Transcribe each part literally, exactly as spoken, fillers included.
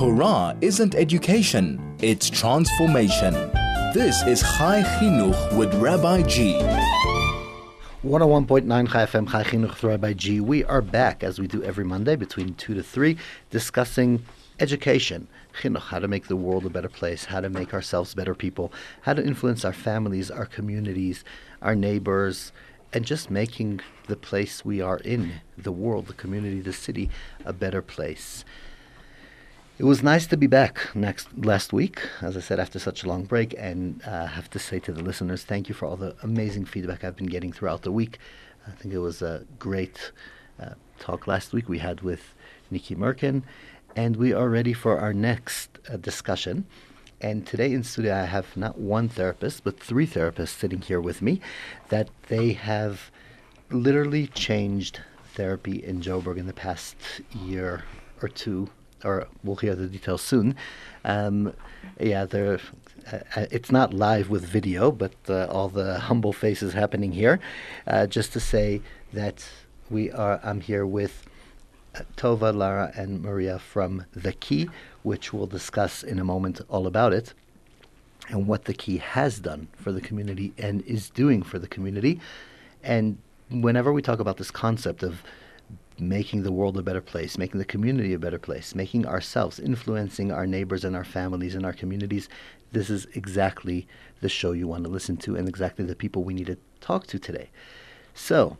Torah isn't education, it's transformation. This is Chai Chinuch with Rabbi G. one oh one point nine Chai F M, Chai Chinuch with Rabbi G. We are back, as we do every Monday, between two to three, discussing education, chinuch, how to make the world a better place, how to make ourselves better people, how to influence our families, our communities, our neighbors, and just making the place we are in, the world, the community, the city, a better place. It was nice to be back next last week, as I said, after such a long break, and I uh, have to say to the listeners, thank you for all the amazing feedback I've been getting throughout the week. I think it was a great uh, talk last week we had with Nikki Merkin, and we are ready for our next uh, discussion. And today in studio, I have not one therapist, but three therapists sitting here with me, that they have literally changed therapy in Joburg in the past year or two, or we'll hear the details soon. Um, yeah, they're, uh, it's not live with video, but uh, all the humble faces happening here. Uh, just to say that we are, I'm here with uh, Tova, Lara, and Maria from The Key, which we'll discuss in a moment all about it, and what The Key has done for the community and is doing for the community. And whenever we talk about this concept of making the world a better place, making the community a better place, making ourselves, influencing our neighbors and our families and our communities, this is exactly the show you want to listen to and exactly the people we need to talk to today. So,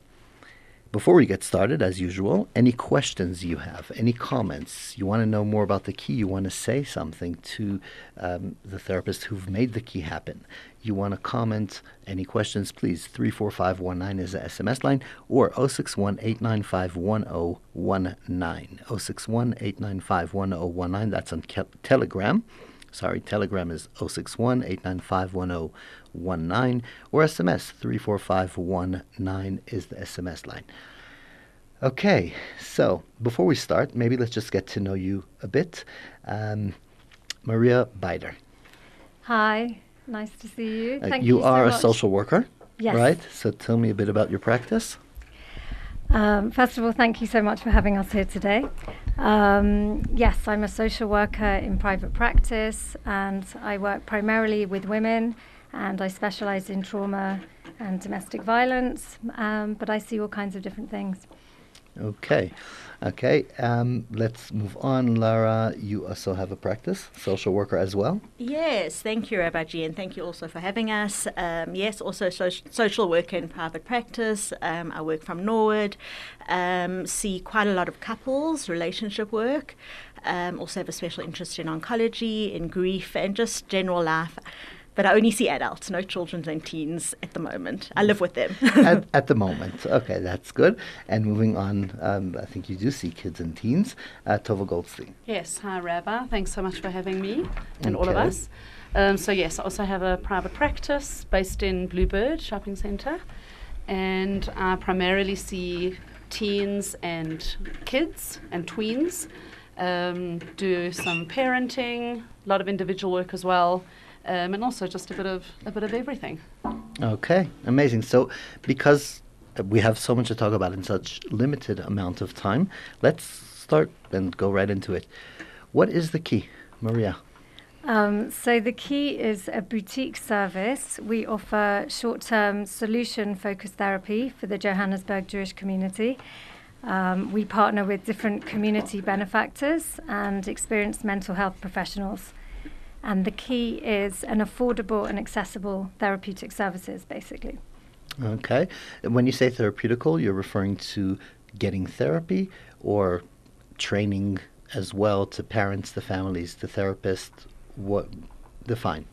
before we get started, as usual, any questions you have, any comments, you want to know more about The Key, you want to say something to um, the therapists who've made The Key happen, you want to comment, any questions, please, three four five one nine is the S M S line, or zero six one eight nine five one zero one nine, zero six one eight nine five one zero one nine, that's on ke- Telegram. Sorry, Telegram is zero six one eight nine five one zero one nine, or S M S three four five one nine is the S M S line. Okay, so before we start, maybe let's just get to know you a bit. Um, Maria Beider. Hi, nice to see you. Uh, Thank you, you so much. You are a social worker, yes. Right? So tell me a bit about your practice. Um, first of all, thank you so much for having us here today. Um, yes, I'm a social worker in private practice, and I work primarily with women, and I specialise in trauma and domestic violence, um, but I see all kinds of different things. Okay, okay. Um, let's move on. Lara, you also have a practice, social worker as well. Yes, thank you, Rabbi G, and thank you also for having us. Um, yes, also so- social worker in private practice. Um, I work from Norwood, um, see quite a lot of couples, relationship work. Um, also have a special interest in oncology, in grief, and just general life. But I only see adults, no children and teens at the moment. I live with them. at, at the moment. Okay, that's good. And moving on, um, I think you do see kids and teens. Uh, Tova Goldstein. Yes, hi, Rabbi. Thanks so much for having me and okay. all of us. Um, so, yes, I also have a private practice based in Bluebird Shopping Center. And I primarily see teens and kids and tweens. Um, do some parenting, a lot of individual work as well. Um, and also just a bit of a bit of everything. Okay, amazing. So because we have so much to talk about in such limited amount of time, let's start and go right into it. What is The Key, Maria? Um, so The Key is a boutique service. We offer short-term solution-focused therapy for the Johannesburg Jewish community. Um, we partner with different community benefactors and experienced mental health professionals. And The Key is an affordable and accessible therapeutic services, basically. Okay. When you say therapeutical, you're referring to getting therapy or training as well to parents, the families, the therapist, what define?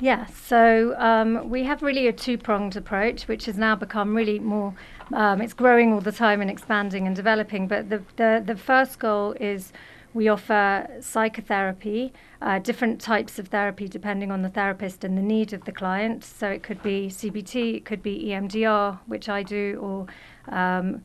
Yeah, so um, we have really a two-pronged approach, which has now become really more, um, it's growing all the time and expanding and developing, but the the, the first goal is we offer psychotherapy, uh, different types of therapy depending on the therapist and the need of the client. So it could be C B T, it could be E M D R, which I do, or, um,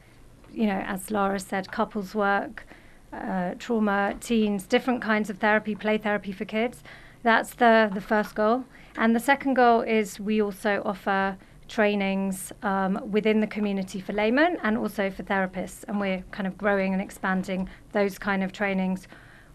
you know, as Lara said, couples work, uh, trauma, teens, different kinds of therapy, play therapy for kids. That's the, the first goal. And the second goal is we also offer trainings um, within the community for laymen and also for therapists, and we're kind of growing and expanding those kind of trainings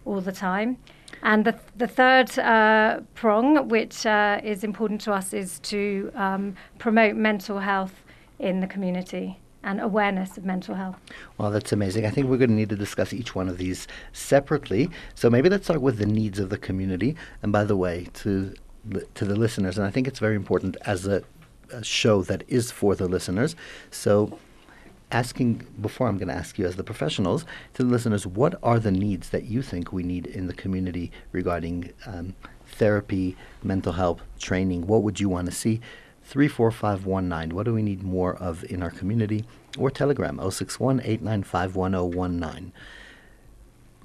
all the time. And the, the third uh, prong, which uh, is important to us, is to um, promote mental health in the community and awareness of mental health. Well, that's amazing. I think we're going to need to discuss each one of these separately. So maybe let's start with the needs of the community. And by the way, to to the listeners, and I think it's very important as a, a show that is for the listeners. So asking, before I'm going to ask you as the professionals, to the listeners, what are the needs that you think we need in the community regarding um, therapy, mental health, training? What would you want to see? three four five one nine, what do we need more of in our community? Or Telegram, oh six one, eight nine five, one oh one nine.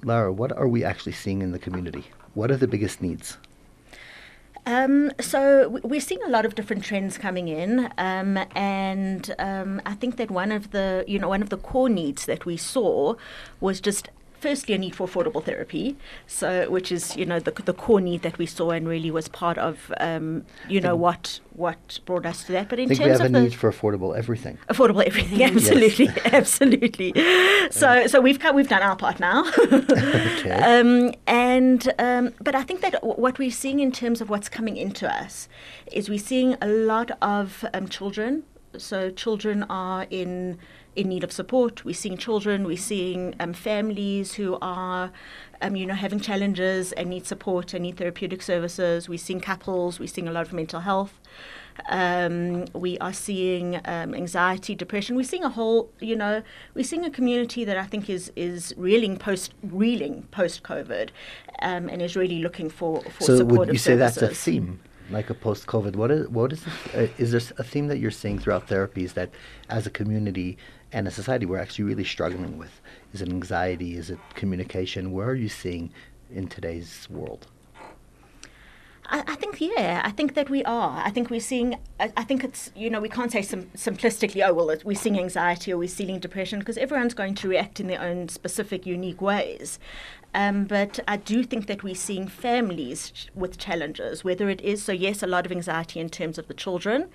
Lara, what are we actually seeing in the community? What are the biggest needs? Um, so w- we're seeing a lot of different trends coming in, um, and um, I think that one of the, you know, one of the core needs that we saw was just firstly a need for affordable therapy, so which is, you know, the the core need that we saw and really was part of, um, you know, what what brought us to that. But in I think terms we have of a the need for affordable everything, affordable everything, absolutely, yes. absolutely. So so we've come, we've done our part now, okay. um, and um, but I think that w- what we're seeing in terms of what's coming into us is we're seeing a lot of um, children. So children are in. in need of support. We're seeing children, we're seeing um, families who are, um, you know, having challenges and need support and need therapeutic services. We're seeing couples, we're seeing a lot of mental health. Um, we are seeing um, anxiety, depression. We're seeing a whole, you know, we're seeing a community that I think is is reeling post reeling post COVID, um, and is really looking for, for so supportive services. So would you say that's a theme? Like a post-COVID, what is what is this, uh, is there a theme that you're seeing throughout therapies that, as a community and a society, we're actually really struggling with? Is it anxiety? Is it communication? Where are you seeing in today's world? I, I think yeah, I think that we are. I think we're seeing. I, I think it's you know we can't say sim- simplistically. Oh well, we're seeing anxiety or we're seeing depression because everyone's going to react in their own specific, unique ways. Um, but I do think that we're seeing families sh- with challenges, whether it is, so yes, a lot of anxiety in terms of the children,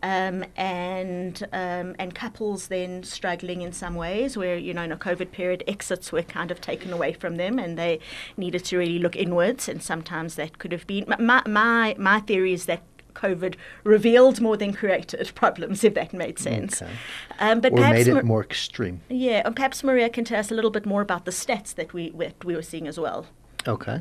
um, and um, and couples then struggling in some ways where, you know, in a COVID period, exits were kind of taken away from them and they needed to really look inwards. And sometimes that could have been, my my, my theory is that COVID revealed more than created problems, if that made sense. Okay. Um, but or perhaps made it Ma- more extreme. Yeah, and perhaps Maria can tell us a little bit more about the stats that we that we were seeing as well. Okay.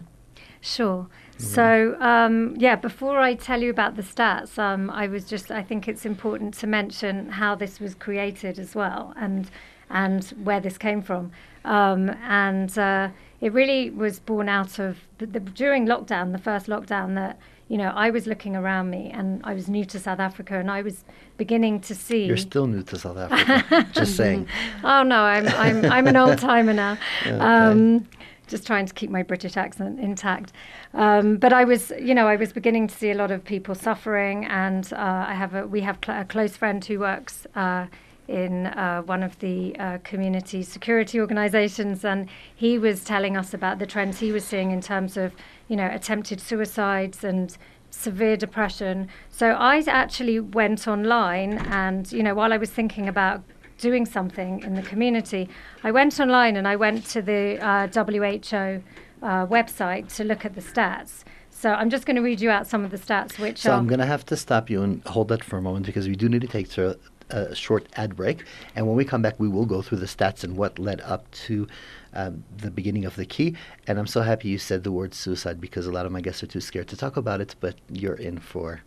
Sure. Mm. So, um, yeah, before I tell you about the stats, um, I was just, I think it's important to mention how this was created as well and and where this came from. Um, and uh, it really was born out of, the, the, during lockdown, the first lockdown that, you know, I was looking around me and I was new to South Africa and I was beginning to see... You're still new to South Africa, just saying. Oh, no, I'm I'm I'm an old timer now. Okay. Um, just trying to keep my British accent intact. Um, but I was, you know, I was beginning to see a lot of people suffering and uh, I have a, we have cl- a close friend who works uh, in uh, one of the uh, community security organizations and he was telling us about the trends he was seeing in terms of, you know, attempted suicides and severe depression. So I actually went online and, you know, while I was thinking about doing something in the community, I went online and I went to the uh, W H O uh, website to look at the stats. So I'm just going to read you out some of the stats, which so are... So I'm going to have to stop you and hold that for a moment because we do need to take to a short ad break. And when we come back, we will go through the stats and what led up to Um, the beginning of the key. And I'm so happy you said the word suicide because a lot of my guests are too scared to talk about it, but you're in for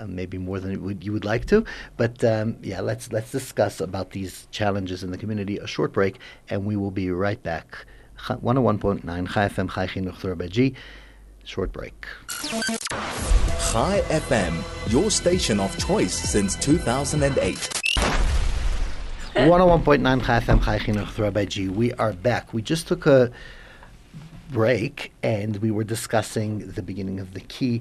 uh, maybe more than you would, you would like to. But um, yeah, let's let's discuss about these challenges in the community, a short break, and we will be right back. one oh one point nine Chai F M, Chai Chinuch, short break. Chai F M, your station of choice since two thousand eight. one oh one point nine Chai F M, Chai Chinuch. We are back. We just took a break and we were discussing the beginning of the key.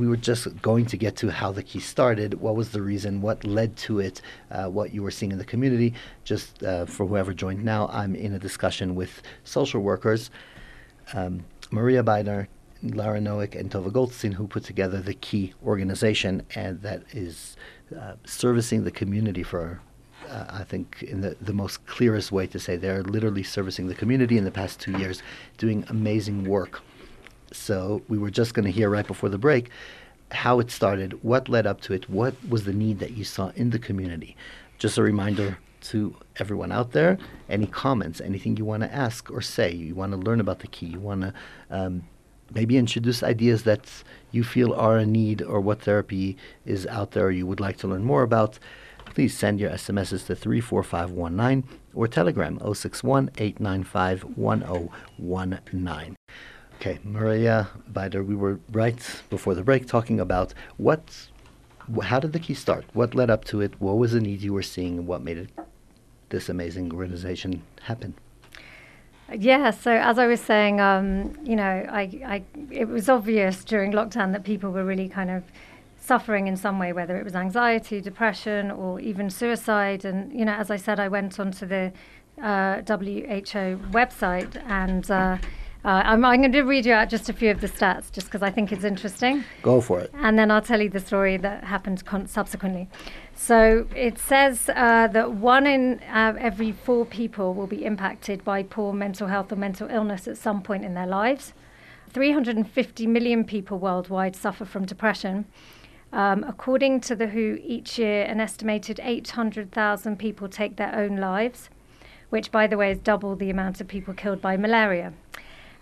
We were just going to get to how the key started, what was the reason, what led to it, uh, what you were seeing in the community. Just uh, for whoever joined now, I'm in a discussion with social workers, um, Maria Beider, Lara Noik, and Tova Goldstein, who put together the Key organization, and that is uh, servicing the community for Uh, I think in the, the most clearest way to say they're literally servicing the community in the past two years, doing amazing work So we were just going to hear right before the break how it started, what led up to it, what was the need that you saw in the community. Just a reminder to everyone out there, any comments, anything you want to ask or say, you want to learn about the key, you want to um, maybe introduce ideas that you feel are a need or what therapy is out there you would like to learn more about, please send your S M Ses to three four five one nine or Telegram zero six one, eight nine five, one zero one nine. Okay, Maria Beider, we were right before the break talking about what, how did the key start? What led up to it? What was the need you were seeing and what made it, this amazing organization happen? Yeah, so as I was saying, um, you know, I, I, it was obvious during lockdown that people were really kind of suffering in some way, whether it was anxiety, depression, or even suicide. And, you know, as I said, I went onto the uh, W H O website, and uh, uh, I'm, I'm going to read you out just a few of the stats, just because I think it's interesting. Go for it. And then I'll tell you the story that happened con- subsequently. So it says uh, that one in uh, every four people will be impacted by poor mental health or mental illness at some point in their lives. three hundred fifty million people worldwide suffer from depression. Um, according to the W H O, each year an estimated eight hundred thousand people take their own lives, which, by the way, is double the amount of people killed by malaria.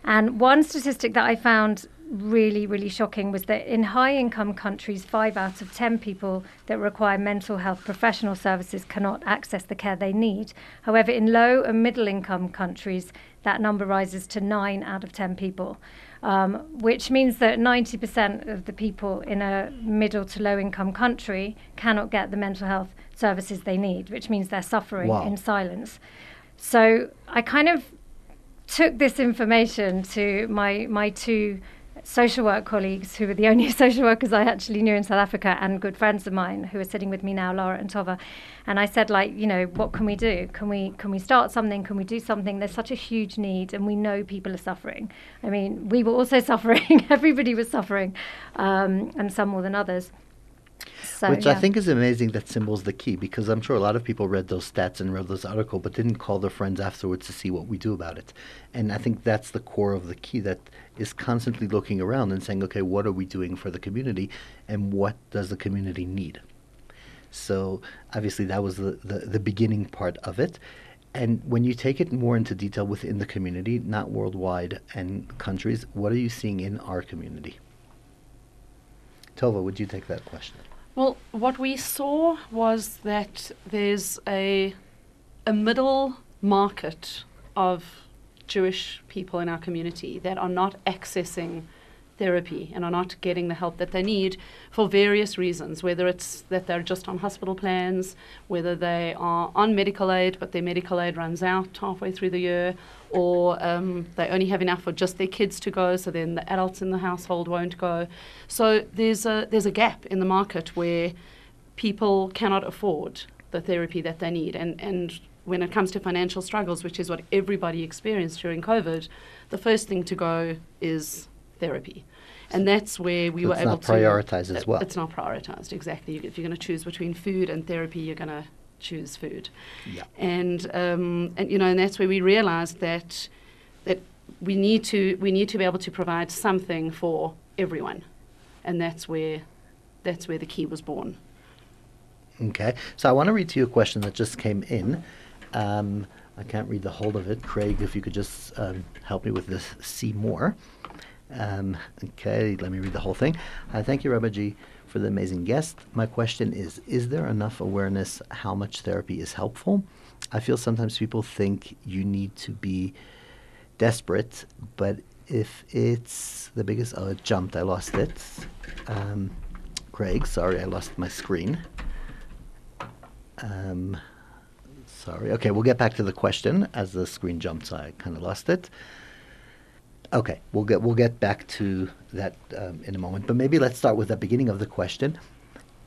And one statistic that I found really, really shocking was that in high-income countries, five out of ten people that require mental health professional services cannot access the care they need. However, in low- and middle-income countries, that number rises to nine out of ten people. Um, which means that ninety percent of the people in a middle to low income country cannot get the mental health services they need, which means they're suffering wow. in silence. So I kind of took this information to my, my two social work colleagues, who were the only social workers I actually knew in South Africa, and good friends of mine who are sitting with me now, Lara and Tova. And I said, like, you know, what can we do? Can we can we start something? Can we do something? There's such a huge need, and we know people are suffering. I mean, we were also suffering. Everybody was suffering, um, and some more than others. So, Which yeah. I think is amazing that symbol's the key, because I'm sure a lot of people read those stats and read those article, but didn't call their friends afterwards to see what we do about it. And I think that's the core of the key, that is constantly looking around and saying, okay, what are we doing for the community and what does the community need? So obviously that was the, the, the beginning part of it. And when you take it more into detail within the community, not worldwide and countries, what are you seeing in our community? Tova, would you take that question? Well, what we saw was that there's a a middle market of Jewish people in our community that are not accessing therapy and are not getting the help that they need for various reasons, whether it's that they're just on hospital plans, whether they are on medical aid, but their medical aid runs out halfway through the year, or um, they only have enough for just their kids to go, so then the adults in the household won't go. So there's a, there's a gap in the market where people cannot afford the therapy that they need. And, and when it comes to financial struggles, which is what everybody experienced during COVID, the first thing to go is therapy. And that's where we so were able to... It's not prioritized as well. It's not prioritized, exactly. If you're going to choose between food and therapy, you're going to choose food. Yeah. And, um, and, you know, and that's where we realized that that we need to we need to be able to provide something for everyone. And that's where that's where the key was born. Okay. So I want to read to you a question that just came in. Um, I can't read the whole of it. Craig, if you could just um, help me with this, see more. Um, okay, let me read the whole thing. Uh, thank you, Rabbi G, for the amazing guest. My question is, is there enough awareness how much therapy is helpful? I feel sometimes people think you need to be desperate, but if it's the biggest... Oh, it jumped. I lost it. Um, Craig, sorry, I lost my screen. Um, sorry. Okay, we'll get back to the question as the screen jumped, so I kind of lost it. Okay, we'll get we'll get back to that um, in a moment, but maybe let's start with the beginning of the question.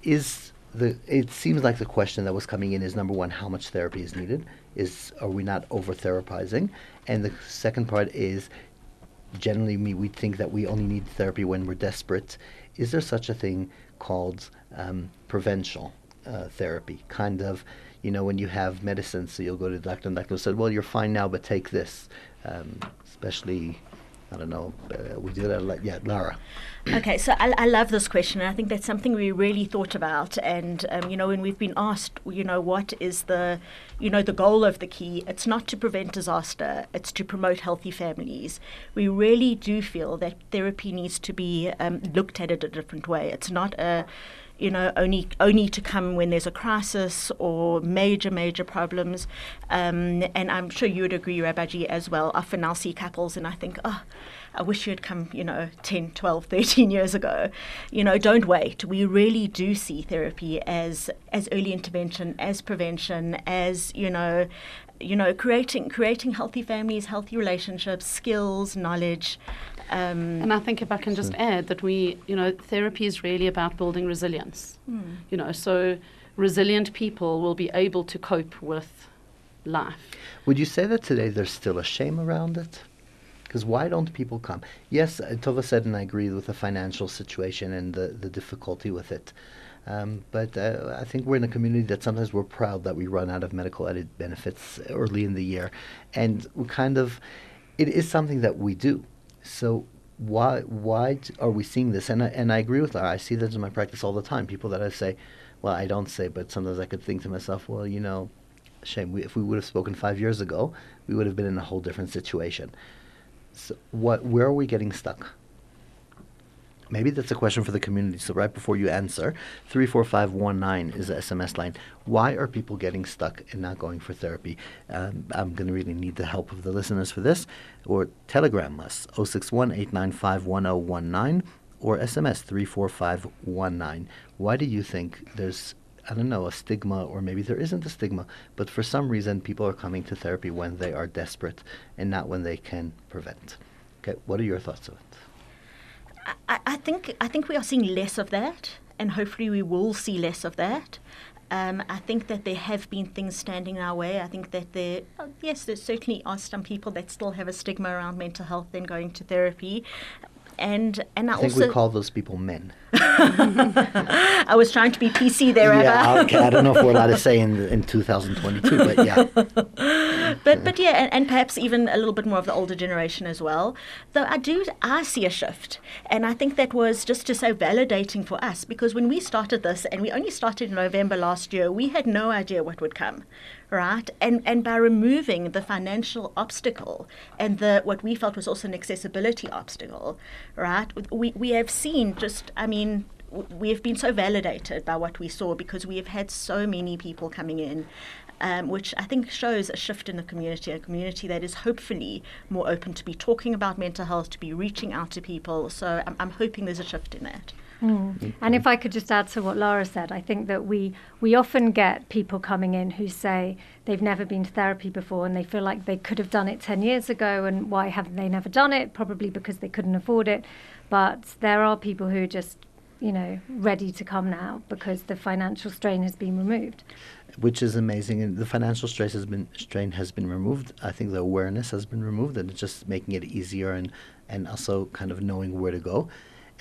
Is the it seems like the question that was coming in is, number one, how much therapy is needed? Is are we not over therapizing? And the second part is, generally we we think that we only need therapy when we're desperate. Is there such a thing called um, preventional uh, therapy? Kind of, you know, when you have medicine, so you'll go to the doctor and the doctor said, well, you're fine now, but take this, um, especially. I don't know, uh, we did it like, yeah, Lara. Okay, so I, I love this question. I think that's something we really thought about. And, um, you know, when we've been asked, you know, what is the, you know, the goal of the key, it's not to prevent disaster, it's to promote healthy families. We really do feel that therapy needs to be um, looked at it a different way. It's not a, you know, only only to come when there's a crisis or major, major problems. Um, and I'm sure you would agree, Rabbi G, as well. Often I'll see couples and I think, oh, I wish you had come, you know, ten, twelve, thirteen years ago. You know, don't wait. We really do see therapy as as early intervention, as prevention, as, you know, you know, creating creating healthy families, healthy relationships, skills, knowledge. Um, and I think if I can just add that we, you know, therapy is really about building resilience. Mm. You know, so resilient people will be able to cope with life. Would you say that today there's still a shame around it? Because why don't people come? Yes, uh, Tova said, and I agree with the financial situation and the, the difficulty with it. Um, but uh, I think we're in a community that sometimes we're proud that we run out of medical aid benefits early in the year. And we're kind of, it is something that we do. So why why are we seeing this? And I, and I agree with Lara. I see this in my practice all the time. People that I say, well, I don't say, but sometimes I could think to myself, well, you know, shame. We, if we would have spoken five years ago, we would have been in a whole different situation. So what? Where are we getting stuck? Maybe that's a question for the community. So right before you answer, three four five one nine is the S M S line. Why are people getting stuck and not going for therapy? Um, I'm going to really need the help of the listeners for this. Or telegram us, zero six one, eight nine five, one zero one nine, or S M S three four five one nine. Why do you think there's, I don't know, a stigma, or maybe there isn't a stigma, but for some reason people are coming to therapy when they are desperate and not when they can prevent? Okay, what are your thoughts on it? I, I think I think we are seeing less of that, and hopefully we will see less of that. Um, I think that there have been things standing in our way. I think that there, oh, yes, there certainly are some people that still have a stigma around mental health and going to therapy. And and I, I think also we call those people men. I was trying to be P C there, yeah, okay. I don't know if we're allowed to say in in two thousand twenty-two, but yeah. But but yeah, and, and perhaps even a little bit more of the older generation as well. Though I do I see a shift, and I think that was just to say validating for us, because when we started this, and we only started in November last year, we had no idea what would come. Right, and and by removing the financial obstacle and the what we felt was also an accessibility obstacle, right, we we have seen just, I mean, we have been so validated by what we saw, because we have had so many people coming in, um, which I think shows a shift in the community, a community that is hopefully more open to be talking about mental health, to be reaching out to people. So I'm, I'm hoping there's a shift in that. Mm. And if I could just add to what Lara said, I think that we, we often get people coming in who say they've never been to therapy before, and they feel like they could have done it ten years ago, and why haven't they never done it? Probably because they couldn't afford it. But there are people who are just, you know, ready to come now because the financial strain has been removed. Which is amazing. And the financial stress has been, strain has been removed. I think the awareness has been removed, and it's just making it easier, and, and also kind of knowing where to go.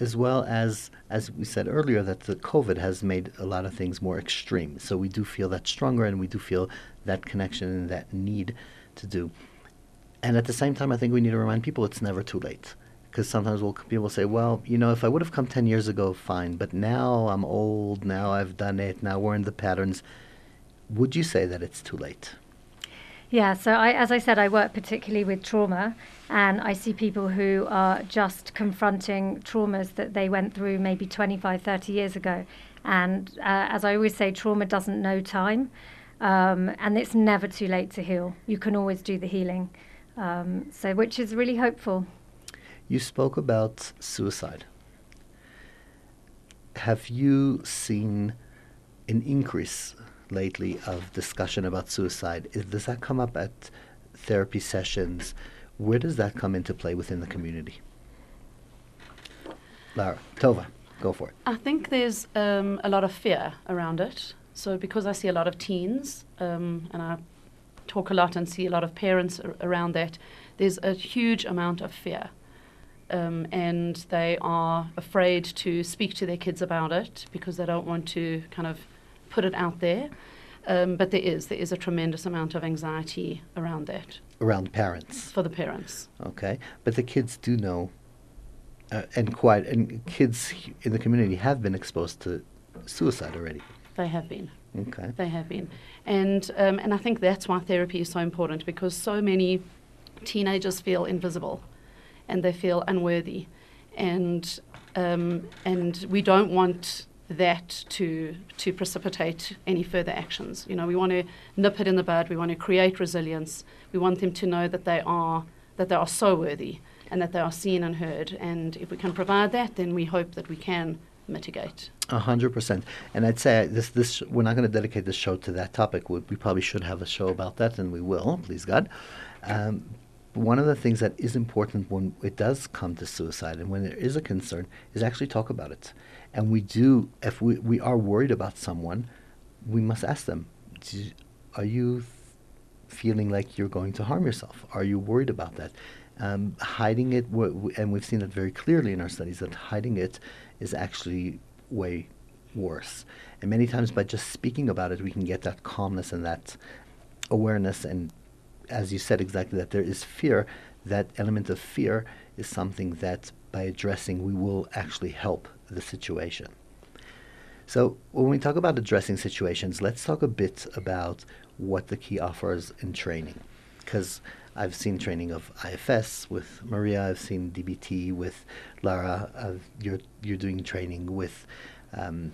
As well as, as we said earlier, that the COVID has made a lot of things more extreme. So we do feel that stronger, and we do feel that connection and that need to do. And at the same time, I think we need to remind people it's never too late. Because sometimes we'll, people say, well, you know, if I would have come ten years ago, fine. But now I'm old, now I've done it, now we're in the patterns. Would you say that it's too late? Yeah, so I, as I said, I work particularly with trauma, and I see people who are just confronting traumas that they went through maybe twenty-five, thirty years ago. And uh, as I always say, trauma doesn't know time, um, and it's never too late to heal. You can always do the healing, um, so which is really hopeful. You spoke about suicide. Have you seen an increase lately of discussion about suicide? Is, does that come up at therapy sessions? Where does that come into play within the community? Lara, Tova, go for it. I think there's um, a lot of fear around it. So because I see a lot of teens, um, and I talk a lot and see a lot of parents ar- around that, there's a huge amount of fear. Um, and they are afraid to speak to their kids about it because they don't want to kind of put it out there. Um, but there is, there is a tremendous amount of anxiety around that. Around parents. For the parents. Okay. But the kids do know, uh, and quite, and kids in the community have been exposed to suicide already. They have been. Okay. They have been. And, um, and I think that's why therapy is so important, because so many teenagers feel invisible and they feel unworthy. And, um, and we don't want that to to precipitate any further actions. You know, we want to nip it in the bud. We want to create resilience. We want them to know that they are that they are so worthy and that they are seen and heard. And if we can provide that, then we hope that we can mitigate. A hundred percent. And I'd say this this we're not going to dedicate this show to that topic. We, we probably should have a show about that, and we will, please God. Um, one of the things that is important when it does come to suicide and when there is a concern is actually talk about it. And we do, if we, we are worried about someone, we must ask them, do, are you f- feeling like you're going to harm yourself? Are you worried about that? Um, hiding it, w- w- and we've seen it very clearly in our studies, that hiding it is actually way worse. And many times by just speaking about it, we can get that calmness and that awareness. And as you said exactly, that there is fear. That element of fear is something that by addressing, we will actually help the situation. So when we talk about addressing situations, let's talk a bit about what the Key offers in training, because I've seen training of I F S with Maria, I've seen D B T with Lara, uh, you're you're doing training with um,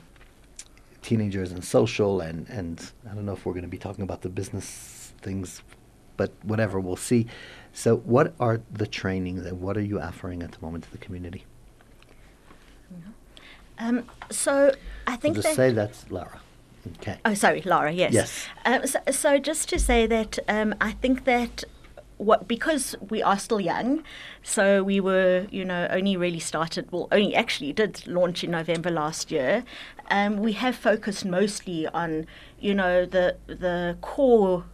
teenagers and social, and, and I don't know if we're going to be talking about the business things, but whatever, we'll see. So what are the trainings and what are you offering at the moment to the community? Um, so I think I'll just that say that's Lara. Okay. Oh, sorry, Lara. Yes. Yes. Um, so, so just to say that um, I think that what because we are still young, so we were you know only really started well only actually did launch in November last year. Um, we have focused mostly on you know the the core.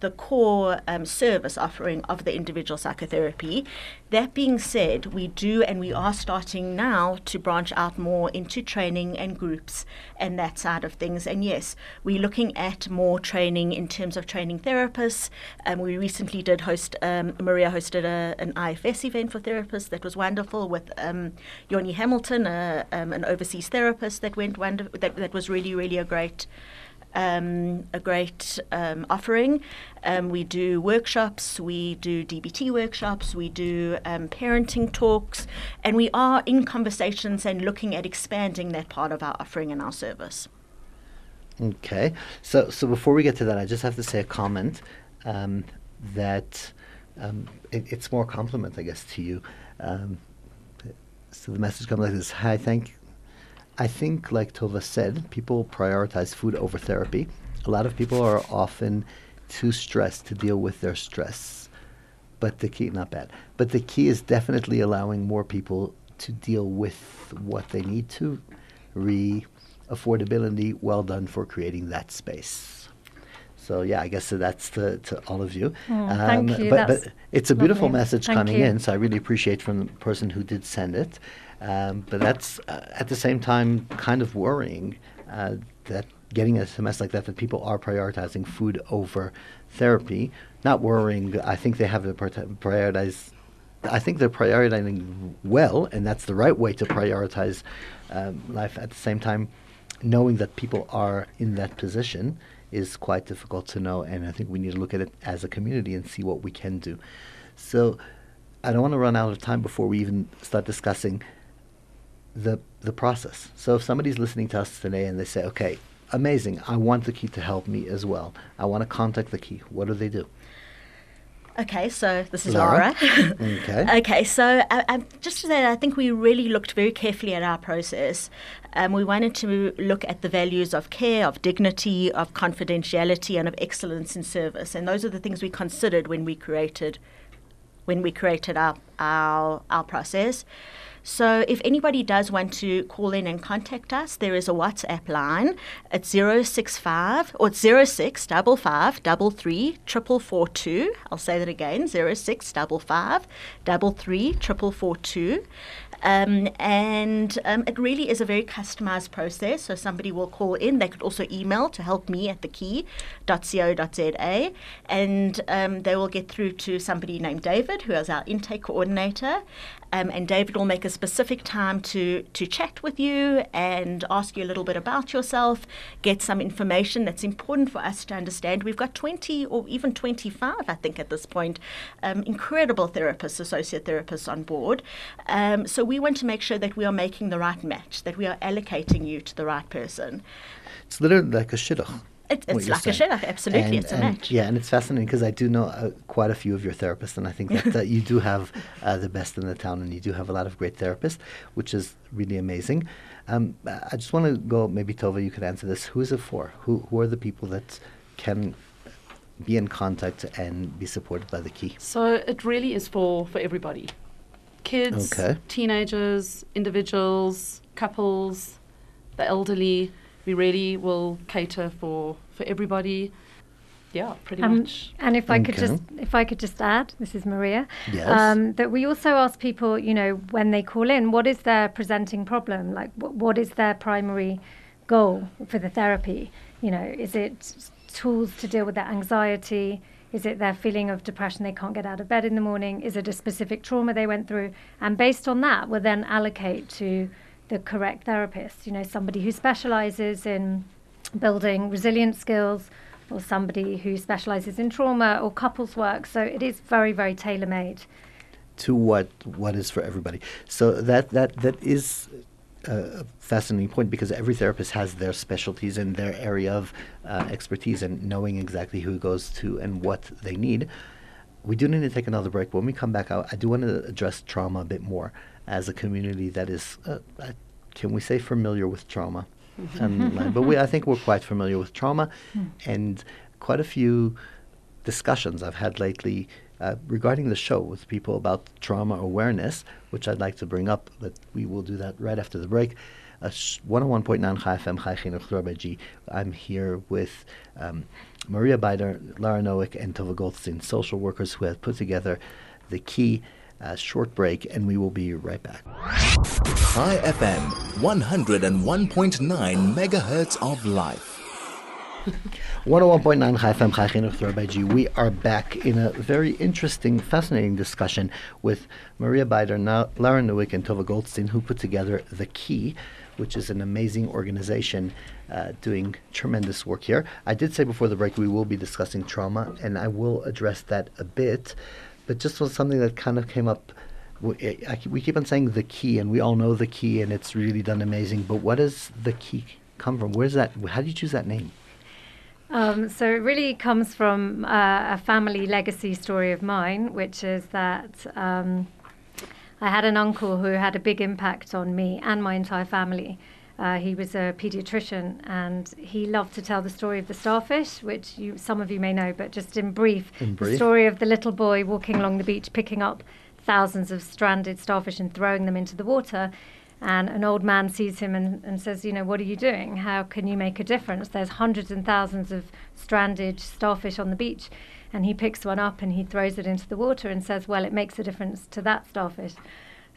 the core um, service offering of the individual psychotherapy. That being said, we do and we are starting now to branch out more into training and groups and that side of things. And yes, we're looking at more training in terms of training therapists. Um, we recently did host, um, Maria hosted a, an I F S event for therapists that was wonderful with um, Yoni Hamilton, uh, um, an overseas therapist that went wonder- that, that was really, really a great Um, a great um, offering. Um, we do workshops, we do D B T workshops, we do um, parenting talks, and we are in conversations and looking at expanding that part of our offering and our service. Okay, so so before we get to that, I just have to say a comment um, that um, it, it's more a compliment, I guess, to you. Um, so the message comes like this: Hi, thank you. I think, like Tova said, people prioritize food over therapy. A lot of people are often too stressed to deal with their stress. But the key, not bad, but the key is definitely allowing more people to deal with what they need to. Re-affordability, well done for creating that space. So yeah, I guess so that's to, to all of you. Oh, um, thank you. But, but it's a beautiful lovely. message thank coming you. in, so I really appreciate from the person who did send it. Um, but that's, uh, at the same time, kind of worrying uh, that getting a S M S like that, that people are prioritizing food over therapy. Not worrying. I think they have to prioritize. I think they're prioritizing well, and that's the right way to prioritize um, life. At the same time, knowing that people are in that position is quite difficult to know, and I think we need to look at it as a community and see what we can do. So I don't want to run out of time before we even start discussing the the process. So if somebody's listening to us today and they say, okay, amazing, I want the Key to help me as well. I want to contact the Key. What do they do? Okay, so this is Lara. Lara. okay. Okay, so uh, um, just to say that I think we really looked very carefully at our process. Um, we wanted to look at the values of care, of dignity, of confidentiality, and of excellence in service. And those are the things we considered when we created when we created our our, our process. So if anybody does want to call in and contact us, there is a WhatsApp line at zero six five or zero six five five three three four four two. I'll say that again, zero six five five three three four four two. Um, and um, it really is a very customized process. So somebody will call in. They could also email to help me at the key dot co dot za, and um, they will get through to somebody named David, who is our intake coordinator. Um, and David will make a specific time to, to chat with you and ask you a little bit about yourself, get some information that's important for us to understand. We've got twenty or even twenty-five, I think, at this point, um, incredible therapists, associate therapists on board. Um, so we want to make sure that we are making the right match, that we are allocating you to the right person. It's literally like a shidduch. It, it's like saying. a shidduch, absolutely. And, it's a and, match. Yeah, and it's fascinating because I do know uh, quite a few of your therapists, and I think that uh, you do have uh, the best in the town, and you do have a lot of great therapists, which is really amazing. Um, I just want to go, maybe Tova, you could answer this. Who is it for? Who, who are the people that can be in contact and be supported by the Key? So it really is for, for everybody. Kids, okay. Teenagers, individuals, couples, the elderly. We really will cater for, for everybody. Yeah, pretty um, much. And if I okay. could just if I could just add, this is Maria, yes. um, that we also ask people, you know, when they call in, what is their presenting problem? Like, wh- what is their primary goal for the therapy? You know, is it tools to deal with their anxiety? Is it their feeling of depression, they can't get out of bed in the morning? Is it a specific trauma they went through? And based on that, we'll then allocate to the correct therapist, you know, somebody who specializes in building resilient skills, or somebody who specializes in trauma or couples work. So it is very, very tailor-made. To what what is for everybody. So that that that is a fascinating point, because every therapist has their specialties and their area of uh, expertise, and knowing exactly who goes to and what they need. We do need to take another break. When we come back, I, I do want to address trauma a bit more as a community that is, uh, uh, can we say familiar with trauma? um, but we, I think we're quite familiar with trauma, mm. and quite a few discussions I've had lately uh, regarding the show with people about trauma awareness, which I'd like to bring up, but we will do that right after the break. Uh, sh- one oh one point nine Chai F M, Chai Chinuch, Rabbi G. I'm here with um, Maria Beider, Lara Noik, and Tova Goldstein, social workers who have put together the Key. A short break, and we will be right back. Chai F M, one oh one point nine megahertz of life. one oh one point nine Chai F M, Chai Chinuch, Rabbi G. We are back in a very interesting, fascinating discussion with Maria Beider, Na- Lara Noik, and Tova Goldstein, who put together The Key, which is an amazing organization uh, doing tremendous work here. I did say before the break we will be discussing trauma, and I will address that a bit. But just was something that kind of came up. We, I, we keep on saying the Key, and we all know the Key, and it's really done amazing. But what does the Key come from? Where's that? How do you choose that name? Um, so it really comes from uh, a family legacy story of mine, which is that um, I had an uncle who had a big impact on me and my entire family. Uh, he was a pediatrician, and he loved to tell the story of the starfish, which you, some of you may know, but just in brief, in brief, the story of the little boy walking along the beach, picking up thousands of stranded starfish and throwing them into the water. And an old man sees him and, and says, you know, what are you doing? How can you make a difference? There's hundreds and thousands of stranded starfish on the beach. And he picks one up and he throws it into the water and says, well, it makes a difference to that starfish.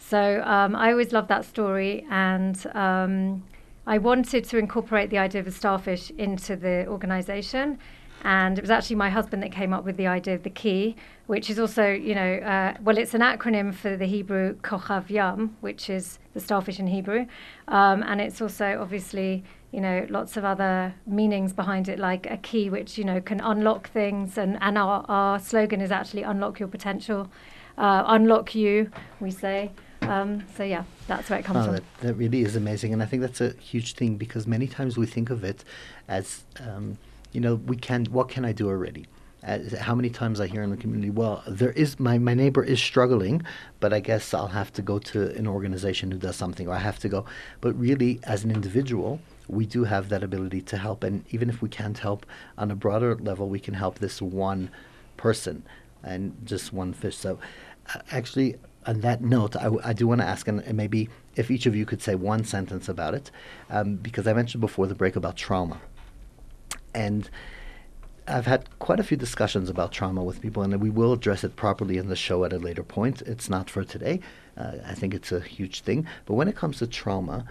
So um, I always loved that story, and um, I wanted to incorporate the idea of the starfish into the organisation, and it was actually my husband that came up with the idea of the Key, which is also, you know, uh, well, it's an acronym for the Hebrew Kochav Yum, which is the starfish in Hebrew, um, and it's also obviously, you know, lots of other meanings behind it, like a key, which, you know, can unlock things, and, and our, our slogan is actually unlock your potential, uh, unlock you, we say. Um, so, yeah, that's where it comes oh, from. That, that really is amazing. And I think that's a huge thing, because many times we think of it as, um, you know, we can, what can I do already? Uh, how many times I hear in the community, well, there is my, my neighbor is struggling, but I guess I'll have to go to an organization who does something, or I have to go. But really, as an individual, we do have that ability to help. And even if we can't help on a broader level, we can help this one person and just one fish. So uh, actually, on that note, I, I do want to ask, and maybe if each of you could say one sentence about it, um, because I mentioned before the break about trauma. And I've had quite a few discussions about trauma with people, and we will address it properly in the show at a later point. It's not for today. Uh, I think it's a huge thing. But when it comes to trauma,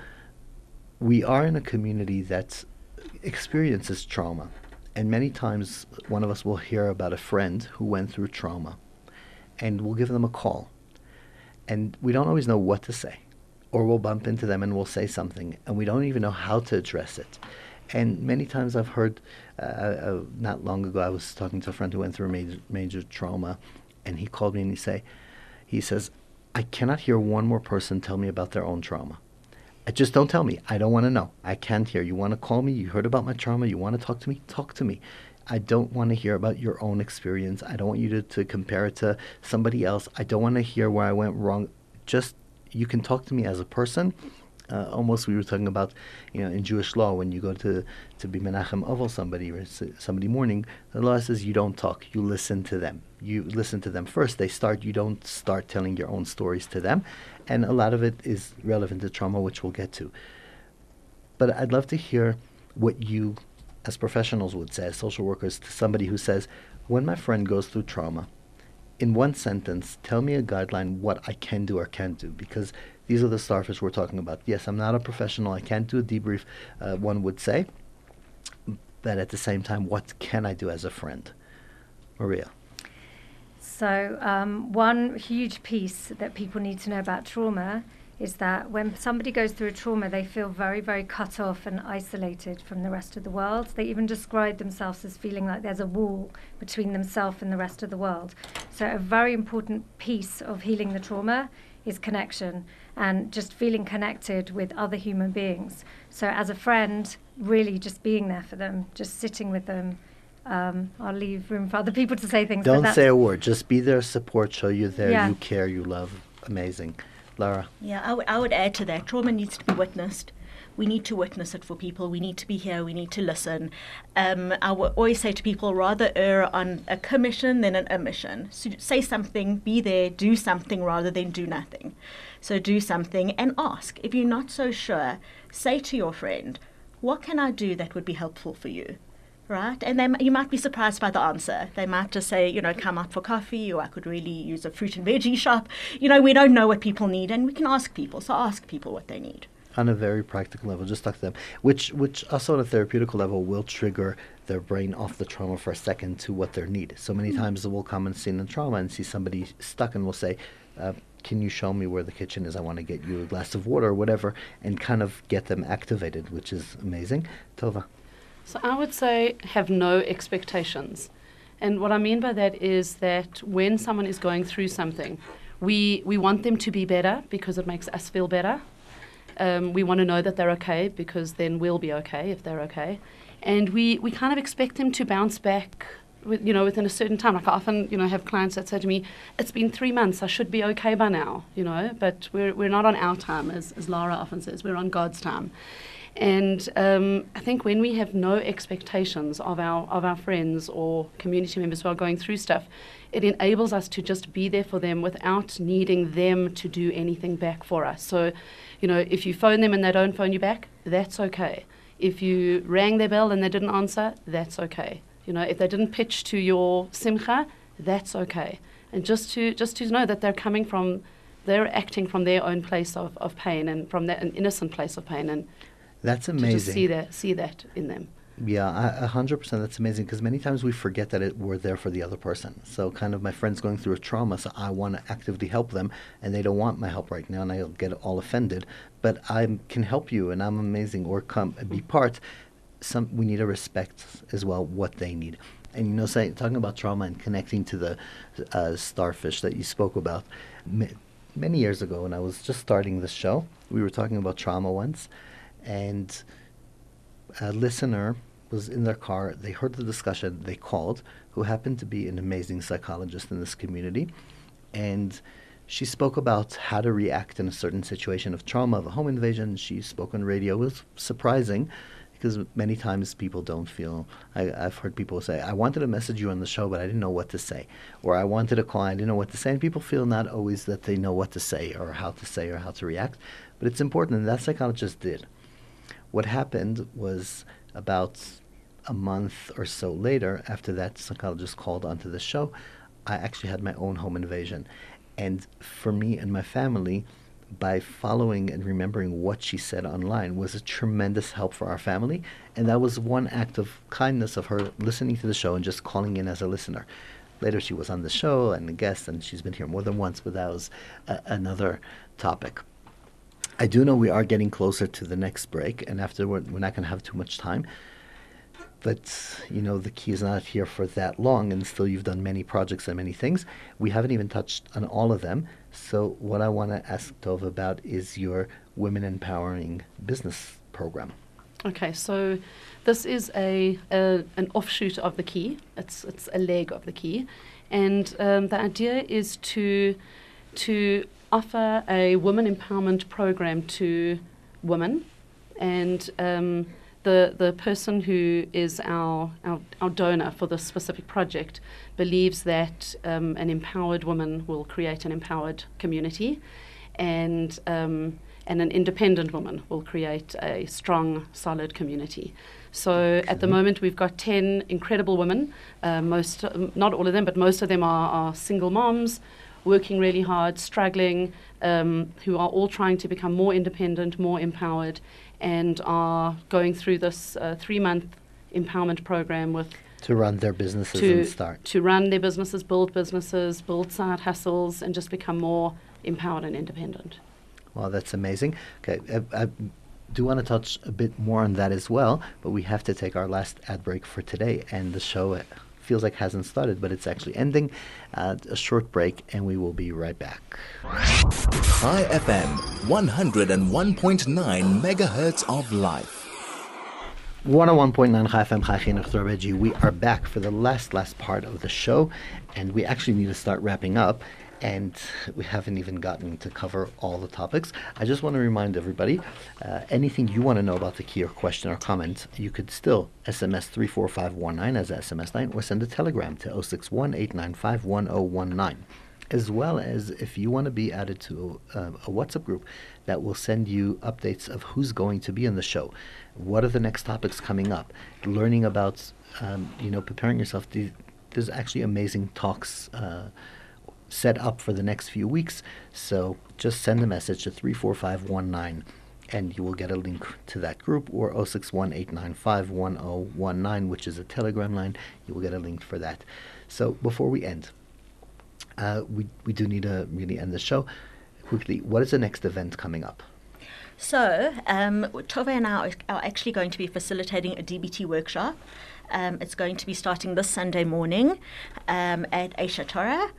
we are in a community that experiences trauma. And many times one of us will hear about a friend who went through trauma, and we'll give them a call. And we don't always know what to say, or we'll bump into them and we'll say something, and we don't even know how to address it. And many times I've heard, uh, uh, not long ago, I was talking to a friend who went through major, major trauma, and he called me and he say, he says, I cannot hear one more person tell me about their own trauma. Just don't tell me. I don't want to know. I can't hear. You want to call me? You heard about my trauma. You want to talk to me? Talk to me. I don't want to hear about your own experience. I don't want you to, to compare it to somebody else. I don't want to hear where I went wrong. Just, you can talk to me as a person. Uh, almost we were talking about, you know, in Jewish law, when you go to, to be Menachem Oval somebody or somebody mourning, the law says you don't talk. You listen to them. You listen to them first. They start. You don't start telling your own stories to them. And a lot of it is relevant to trauma, which we'll get to. But I'd love to hear what you, as professionals, would say, as social workers, to somebody who says, when my friend goes through trauma, in one sentence, tell me a guideline what I can do or can't do, because these are the starfish we're talking about. Yes, I'm not a professional. I can't do a debrief, uh, one would say. But at the same time, what can I do as a friend? Maria. So um, one huge piece that people need to know about trauma is that when somebody goes through a trauma, they feel very, very cut off and isolated from the rest of the world. They even describe themselves as feeling like there's a wall between themselves and the rest of the world. So a very important piece of healing the trauma is connection and just feeling connected with other human beings. So as a friend, really just being there for them, just sitting with them. Um, I'll leave room for other people to say things. Don't say a word. Just be there, support, show you there, yeah. You care, you love. Amazing. Lara. Yeah, I, w- I would add to that. Trauma needs to be witnessed. We need to witness it for people. We need to be here. We need to listen. Um, I w- always say to people, rather err on a commission than an omission. So say something, be there, do something rather than do nothing. So do something and ask. If you're not so sure, say to your friend, what can I do that would be helpful for you? Right? And they, you might be surprised by the answer. They might just say, you know, come out for coffee, or I could really use a fruit and veggie shop. You know, we don't know what people need, and we can ask people. So ask people what they need. On a very practical level, just talk to them, which, which also on a therapeutic level will trigger their brain off the trauma for a second to what their need. So many mm-hmm. times we'll come and see in the trauma and see somebody stuck and we'll say, uh, can you show me where the kitchen is? I want to get you a glass of water or whatever, and kind of get them activated, which is amazing. Tova. So I would say have no expectations. And what I mean by that is that when someone is going through something, we, we want them to be better because it makes us feel better. Um, we want to know that they're okay because then we'll be okay if they're okay. And we, we kind of expect them to bounce back with, you know, within a certain time. Like I often, you know, have clients that say to me, it's been three months, I should be okay by now, you know, but we're, we're not on our time, as, as Lara often says, we're on God's time. And um, I think when we have no expectations of our of our friends or community members who are going through stuff, it enables us to just be there for them without needing them to do anything back for us. So, you know, if you phone them and they don't phone you back, that's okay. If you rang their bell and they didn't answer, that's okay. You know, if they didn't pitch to your simcha, that's okay. And just to just to know that they're coming from, they're acting from their own place of, of pain and from that, an innocent place of pain. And that's amazing. To just see that, see that in them. Yeah, a hundred percent. That's amazing, because many times we forget that it, we're there for the other person. So, kind of, my friend's going through a trauma, so I want to actively help them, and they don't want my help right now, and I'll get all offended. But I can help you, and I'm amazing, or come and be part. Some we need to respect as well what they need. And you know, say, talking about trauma and connecting to the uh, starfish that you spoke about m- many years ago, when I was just starting this show, we were talking about trauma once. And a listener was in their car. They heard the discussion. They called, who happened to be an amazing psychologist in this community. And she spoke about how to react in a certain situation of trauma, of a home invasion. She spoke on radio. It was surprising because many times people don't feel, I, I've heard people say, I wanted to message you on the show, but I didn't know what to say. Or I wanted a client, I didn't know what to say. And people feel not always that they know what to say or how to say or how to react. But it's important, and that psychologist did. What happened was about a month or so later, after that psychologist called onto the show, I actually had my own home invasion. And for me and my family, by following and remembering what she said online was a tremendous help for our family. And that was one act of kindness of her listening to the show and just calling in as a listener. Later she was on the show and a guest, and she's been here more than once, but that was a, another topic. I do know we are getting closer to the next break, and afterward we're not going to have too much time. But, you know, the key is not here for that long, and still you've done many projects and many things. We haven't even touched on all of them. So what I want to ask Tova about is your Women Empowering Business Program. Okay, so this is a, a an offshoot of the Key. It's it's a leg of the Key. And um, the idea is to to offer a women empowerment program to women, and um, The, the person who is our, our, our donor for this specific project believes that um, an empowered woman will create an empowered community, and, um, and an independent woman will create a strong, solid community. So okay. At the moment we've got ten incredible women, uh, most, not all of them, but most of them are, are single moms, working really hard, struggling, um, who are all trying to become more independent, more empowered, and are going through this uh, three-month empowerment program with to run their businesses to, and start. To run their businesses, build businesses, build side hustles, and just become more empowered and independent. Well, that's amazing. Okay, I, I do want to touch a bit more on that as well, but we have to take our last ad break for today, and the show feels like hasn't started, but it's actually ending. Uh, a short break, and we will be right back. Chai F M, one oh one point nine megahertz of life. one oh one point nine Chai F M, Chai Chinuch, Dor Beji. We are back for the last, last part of the show, and we actually need to start wrapping up, and we haven't even gotten to cover all the topics. I just want to remind everybody, uh, anything you want to know about the Key or question or comment, you could still S M S three four five one nine as S M S line, or send a telegram to zero six one, eight nine five, one zero one nine. As well as if you want to be added to uh, a WhatsApp group that will send you updates of who's going to be on the show, what are the next topics coming up, learning about, um, you know, preparing yourself. To, there's actually amazing talks uh, set up for the next few weeks, so just send a message to three four five one nine and you will get a link to that group, or zero six one, eight nine five, one zero one nine, which is a telegram line. You will get a link for that. So before we end, uh, we, we do need to really end the show quickly. What is the next event coming up? So um, Tova and I are actually going to be facilitating a D B T workshop. Um, it's going to be starting this Sunday morning um, at Aisha Torah.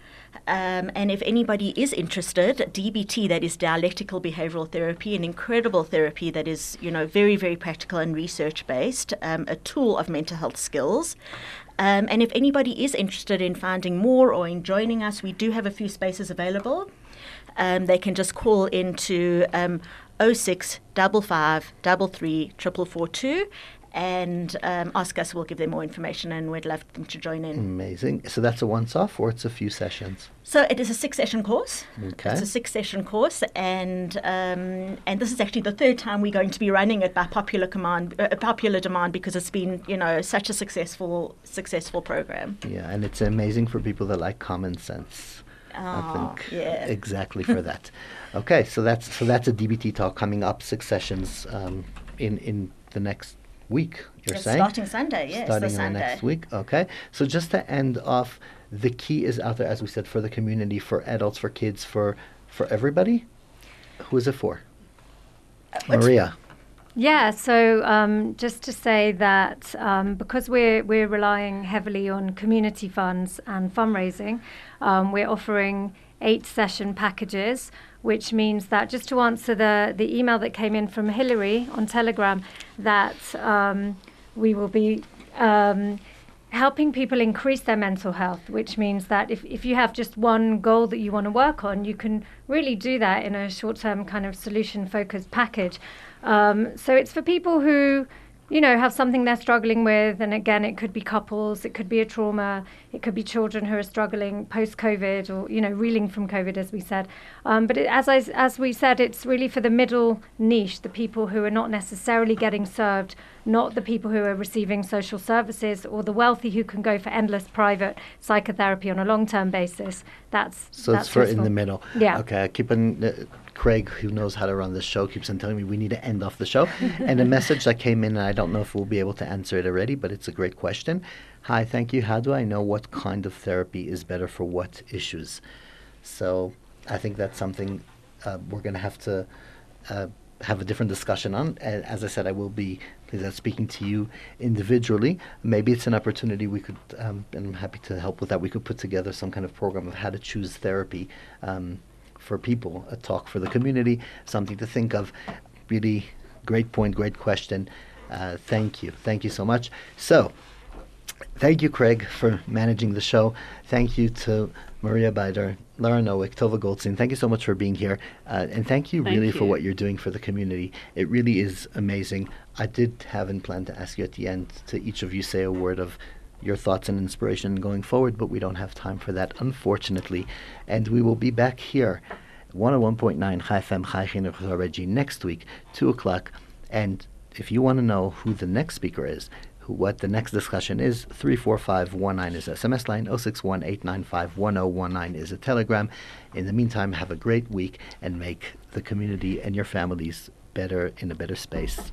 Um, and if anybody is interested, D B T, that is dialectical behavioral therapy, an incredible therapy that is, you know, very, very practical and research-based, um, a tool of mental health skills. Um, and if anybody is interested in finding more or in joining us, we do have a few spaces available. Um, they can just call into um, zero six five five, three three, four four two. And um, ask us, we'll give them more information, and we'd love them to join in. Amazing. So that's a once-off, or it's a few sessions? So it is a six-session course. Okay. It's a six-session course, and um, and this is actually the third time we're going to be running it by popular command, uh, popular demand, because it's been, you know, such a successful successful program. Yeah, and it's amazing for people that like common sense. Oh, I think yeah. Exactly for that. Okay, so that's so that's a D B T talk coming up, six sessions um, in in the next week, you're it's saying? Starting Sunday, yes. Starting the Sunday. Next week, okay. So just to end off, the Key is out there, as we said, for the community, for adults, for kids, for, for everybody. Who is it for? Uh, Maria. Yeah, so um, just to say that um, because we're, we're relying heavily on community funds and fundraising, um, we're offering eight session packages, which means that, just to answer the, the email that came in from Hillary on Telegram, that um, we will be um, helping people increase their mental health, which means that if, if you have just one goal that you want to work on, you can really do that in a short-term kind of solution-focused package. Um, so it's for people who you know, have something they're struggling with. And again, it could be couples, it could be a trauma, it could be children who are struggling post-COVID or, you know, reeling from COVID, as we said. Um, but it, as I, as we said, it's really for the middle niche, the people who are not necessarily getting served, not the people who are receiving social services or the wealthy who can go for endless private psychotherapy on a long-term basis. That's So that's it's for in the middle. Yeah. Okay, I keep on... Uh, Craig, who knows how to run this show, keeps on telling me we need to end off the show. And a message that came in, and I don't know if we'll be able to answer it already, but it's a great question. Hi, thank you. How do I know what kind of therapy is better for what issues? So I think that's something uh, we're going to have to uh, have a different discussion on. As I said, I will be speaking to you individually. Maybe it's an opportunity we could, um, and I'm happy to help with that, we could put together some kind of program of how to choose therapy um, for people, a talk for the community, something to think of. Really great point, great question. Uh, thank you. Thank you so much. So thank you, Craig, for managing the show. Thank you to Maria Beider, Lara Noik, Tova Goldstein. Thank you so much for being here. Uh, and thank you thank really you. for what you're doing for the community. It really is amazing. I did have and plan to ask you at the end to each of you say a word of your thoughts and inspiration going forward, but we don't have time for that, unfortunately. And we will be back here, one oh one point nine Chai F M, Chai Chinuch next week, two o'clock. And if you want to know who the next speaker is, who, what the next discussion is, three four five one nine is S M S line, oh six one, eight nine five, one oh one nine is a telegram. In the meantime, have a great week and make the community and your families better, in a better space.